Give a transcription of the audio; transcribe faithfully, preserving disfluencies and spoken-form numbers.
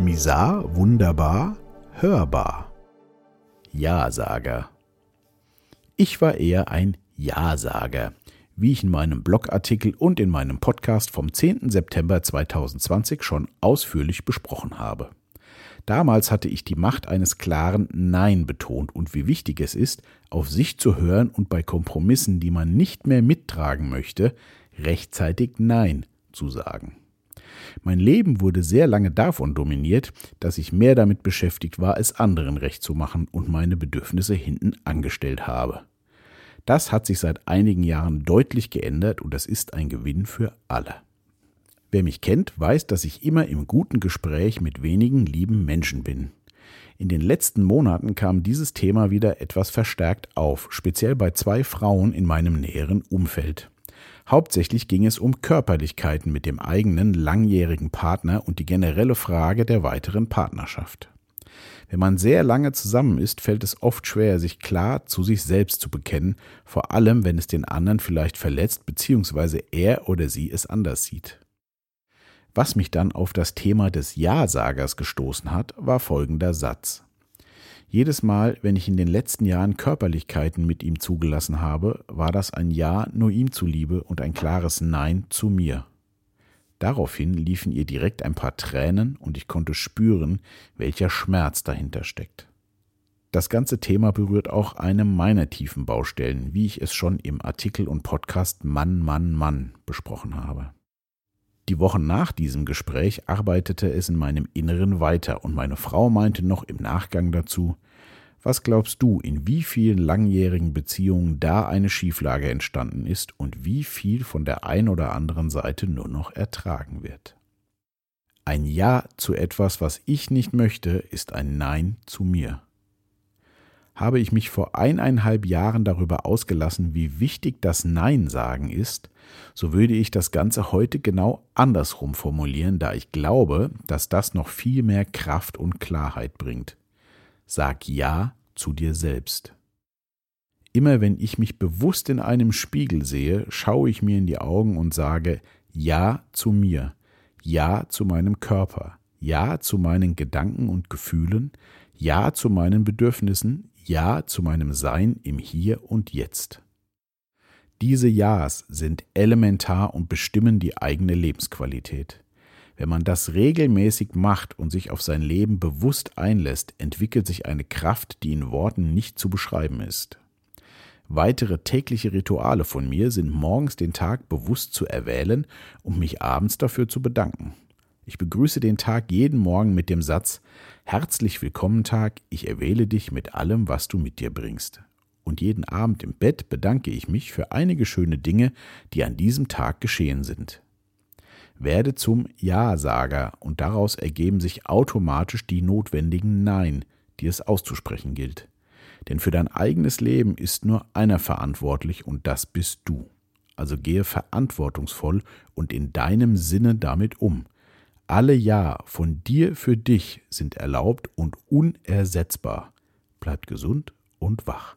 Mizar, Wunderbar, Hörbar. Ja-Sager. Ich war eher ein Ja-Sager, wie ich in meinem Blogartikel und in meinem Podcast vom zehnten September zweitausendzwanzig schon ausführlich besprochen habe. Damals hatte ich die Macht eines klaren Nein betont und wie wichtig es ist, auf sich zu hören und bei Kompromissen, die man nicht mehr mittragen möchte, rechtzeitig Nein zu sagen. Mein Leben wurde sehr lange davon dominiert, dass ich mehr damit beschäftigt war, es anderen recht zu machen und meine Bedürfnisse hinten angestellt habe. Das hat sich seit einigen Jahren deutlich geändert und das ist ein Gewinn für alle. Wer mich kennt, weiß, dass ich immer im guten Gespräch mit wenigen lieben Menschen bin. In den letzten Monaten kam dieses Thema wieder etwas verstärkt auf, speziell bei zwei Frauen in meinem näheren Umfeld. Hauptsächlich ging es um Körperlichkeiten mit dem eigenen langjährigen Partner und die generelle Frage der weiteren Partnerschaft. Wenn man sehr lange zusammen ist, fällt es oft schwer, sich klar zu sich selbst zu bekennen, vor allem wenn es den anderen vielleicht verletzt bzw. er oder sie es anders sieht. Was mich dann auf das Thema des Ja-Sagers gestoßen hat, war folgender Satz. Jedes Mal, wenn ich in den letzten Jahren Körperlichkeiten mit ihm zugelassen habe, war das ein Ja nur ihm zuliebe und ein klares Nein zu mir. Daraufhin liefen ihr direkt ein paar Tränen und ich konnte spüren, welcher Schmerz dahinter steckt. Das ganze Thema berührt auch eine meiner tiefen Baustellen, wie ich es schon im Artikel und Podcast Mann, Mann, Mann besprochen habe. Die Wochen nach diesem Gespräch arbeitete es in meinem Inneren weiter und meine Frau meinte noch im Nachgang dazu: Was glaubst du, in wie vielen langjährigen Beziehungen da eine Schieflage entstanden ist und wie viel von der einen oder anderen Seite nur noch ertragen wird? Ein Ja zu etwas, was ich nicht möchte, ist ein Nein zu mir. Habe ich mich vor eineinhalb Jahren darüber ausgelassen, wie wichtig das Nein sagen ist, so würde ich das Ganze heute genau andersrum formulieren, da ich glaube, dass das noch viel mehr Kraft und Klarheit bringt. Sag Ja zu dir selbst. Immer wenn ich mich bewusst in einem Spiegel sehe, schaue ich mir in die Augen und sage Ja zu mir, Ja zu meinem Körper, Ja zu meinen Gedanken und Gefühlen, Ja zu meinen Bedürfnissen, Ja zu meinem Sein im Hier und Jetzt. Diese Ja's sind elementar und bestimmen die eigene Lebensqualität. Wenn man das regelmäßig macht und sich auf sein Leben bewusst einlässt, entwickelt sich eine Kraft, die in Worten nicht zu beschreiben ist. Weitere tägliche Rituale von mir sind morgens den Tag bewusst zu erwählen und mich abends dafür zu bedanken. Ich begrüße den Tag jeden Morgen mit dem Satz: Herzlich willkommen Tag, ich erwähle dich mit allem, was du mit dir bringst. Und jeden Abend im Bett bedanke ich mich für einige schöne Dinge, die an diesem Tag geschehen sind. Werde zum Ja-Sager und daraus ergeben sich automatisch die notwendigen Nein, die es auszusprechen gilt. Denn für dein eigenes Leben ist nur einer verantwortlich und das bist du. Also gehe verantwortungsvoll und in deinem Sinne damit um. Alle Ja von dir für dich sind erlaubt und unersetzbar. Bleibt gesund und wach.